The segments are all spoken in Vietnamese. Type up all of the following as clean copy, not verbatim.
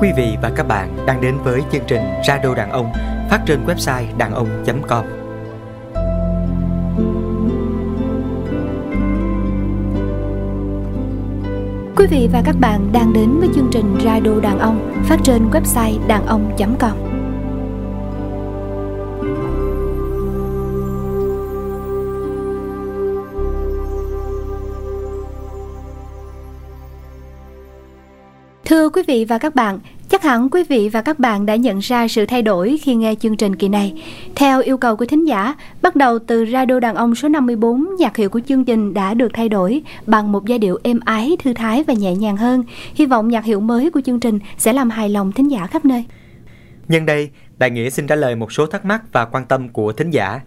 Quý vị và các bạn đang đến với chương trình Radio Đàn Ông phát trên website danong.com. Quý vị và các bạn đang đến với chương trình Radio Đàn Ông phát trên website danong.com. Thưa quý vị và các bạn, chắc hẳn quý vị và các bạn đã nhận ra sự thay đổi khi nghe chương trình kỳ này. Theo yêu cầu của thính giả, bắt đầu từ Radio Đàn Ông số 54, nhạc hiệu của chương trình đã được thay đổi bằng một giai điệu êm ái, thư thái và nhẹ nhàng hơn. Hy vọng nhạc hiệu mới của chương trình sẽ làm hài lòng thính giả khắp nơi. Nhân đây, Đại Nghĩa xin trả lời một số thắc mắc và quan tâm của thính giả.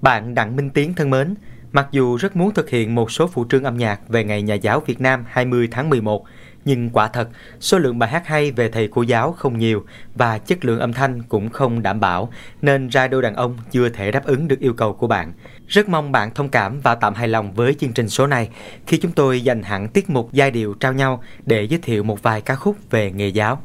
Bạn Đặng Minh Tiến thân mến, mặc dù rất muốn thực hiện một số phụ trương âm nhạc về Ngày Nhà giáo Việt Nam 20 tháng 11, nhưng quả thật, số lượng bài hát hay về thầy cô giáo không nhiều và chất lượng âm thanh cũng không đảm bảo, nên Radio Đàn Ông chưa thể đáp ứng được yêu cầu của bạn. Rất mong bạn thông cảm và tạm hài lòng với chương trình số này khi chúng tôi dành hẳn tiết mục giai điệu trao nhau để giới thiệu một vài ca khúc về nghề giáo.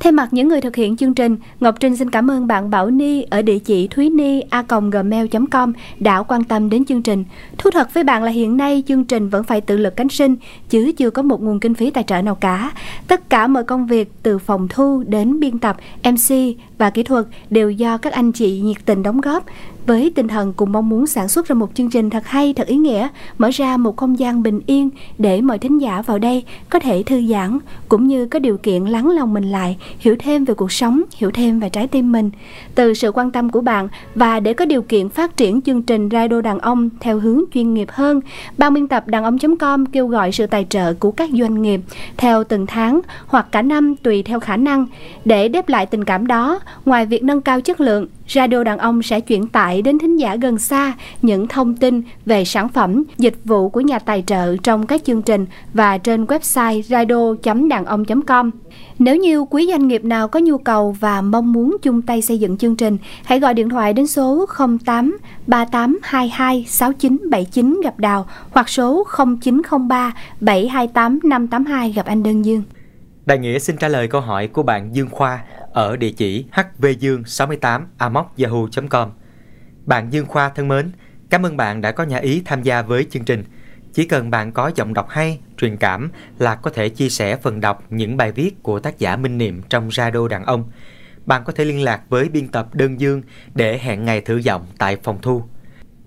Thay mặt những người thực hiện chương trình, Ngọc Trinh xin cảm ơn bạn Bảo Ni ở địa chỉ thuynhi@gmail.com đã quan tâm đến chương trình. Thú thật với bạn là hiện nay chương trình vẫn phải tự lực cánh sinh, chứ chưa có một nguồn kinh phí tài trợ nào cả. Tất cả mọi công việc từ phòng thu đến biên tập, MC và kỹ thuật đều do các anh chị nhiệt tình đóng góp. Với tinh thần cùng mong muốn sản xuất ra một chương trình thật hay, thật ý nghĩa, mở ra một không gian bình yên để mọi thính giả vào đây có thể thư giãn, cũng như có điều kiện lắng lòng mình lại, hiểu thêm về cuộc sống, hiểu thêm về trái tim mình. Từ sự quan tâm của bạn và để có điều kiện phát triển chương trình Radio Đàn Ông theo hướng chuyên nghiệp hơn, ban biên tập danong.com kêu gọi sự tài trợ của các doanh nghiệp theo từng tháng hoặc cả năm tùy theo khả năng. Để đáp lại tình cảm đó, ngoài việc nâng cao chất lượng, Radio Đàn Ông sẽ chuyển tải đến thính giả gần xa những thông tin về sản phẩm, dịch vụ của nhà tài trợ trong các chương trình và trên website radio.danong.com. Nếu như quý doanh nghiệp nào có nhu cầu và mong muốn chung tay xây dựng chương trình, hãy gọi điện thoại đến số 08 3822 6979 gặp Đào hoặc số 0903 728 582 gặp anh Đơn Dương. Đại Nghĩa xin trả lời câu hỏi của bạn Dương Khoa ở địa chỉ hvdương68@yahoo.com. Bạn Dương Khoa thân mến, cảm ơn bạn đã có nhã ý tham gia với chương trình. Chỉ cần bạn có giọng đọc hay, truyền cảm là có thể chia sẻ phần đọc những bài viết của tác giả Minh Niệm trong Radio Đàn Ông. Bạn có thể liên lạc với biên tập Đơn Dương để hẹn ngày thử giọng tại phòng thu.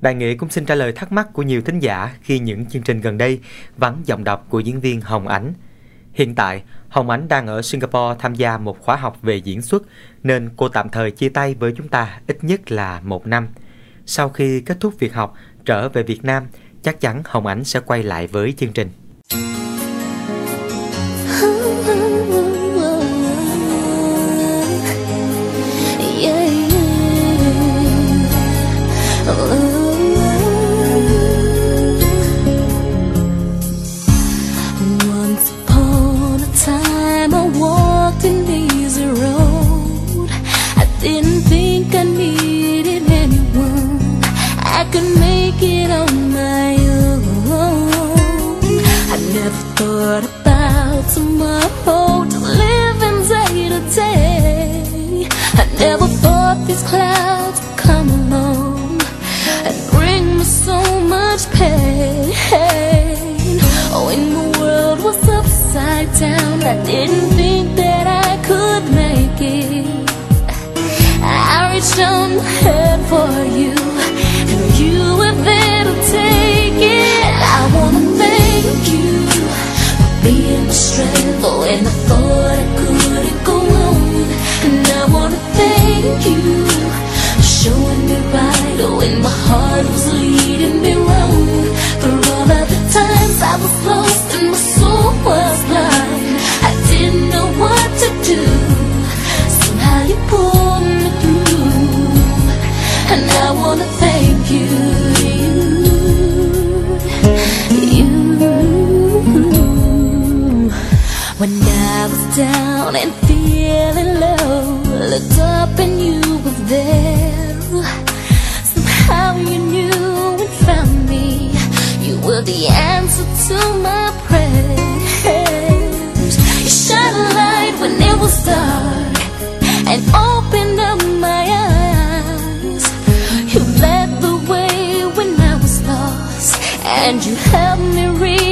Đại Nghĩa cũng xin trả lời thắc mắc của nhiều thính giả khi những chương trình gần đây vắng giọng đọc của diễn viên Hồng Ánh. Hiện tại, Hồng Ánh đang ở Singapore tham gia một khóa học về diễn xuất, nên cô tạm thời chia tay với chúng ta ít nhất là 1 năm. Sau khi kết thúc việc học, trở về Việt Nam, chắc chắn Hồng Ánh sẽ quay lại với chương trình. To my prayers, you shine a light when it will start and open up my eyes. You led the way when I was lost, and you helped me reach.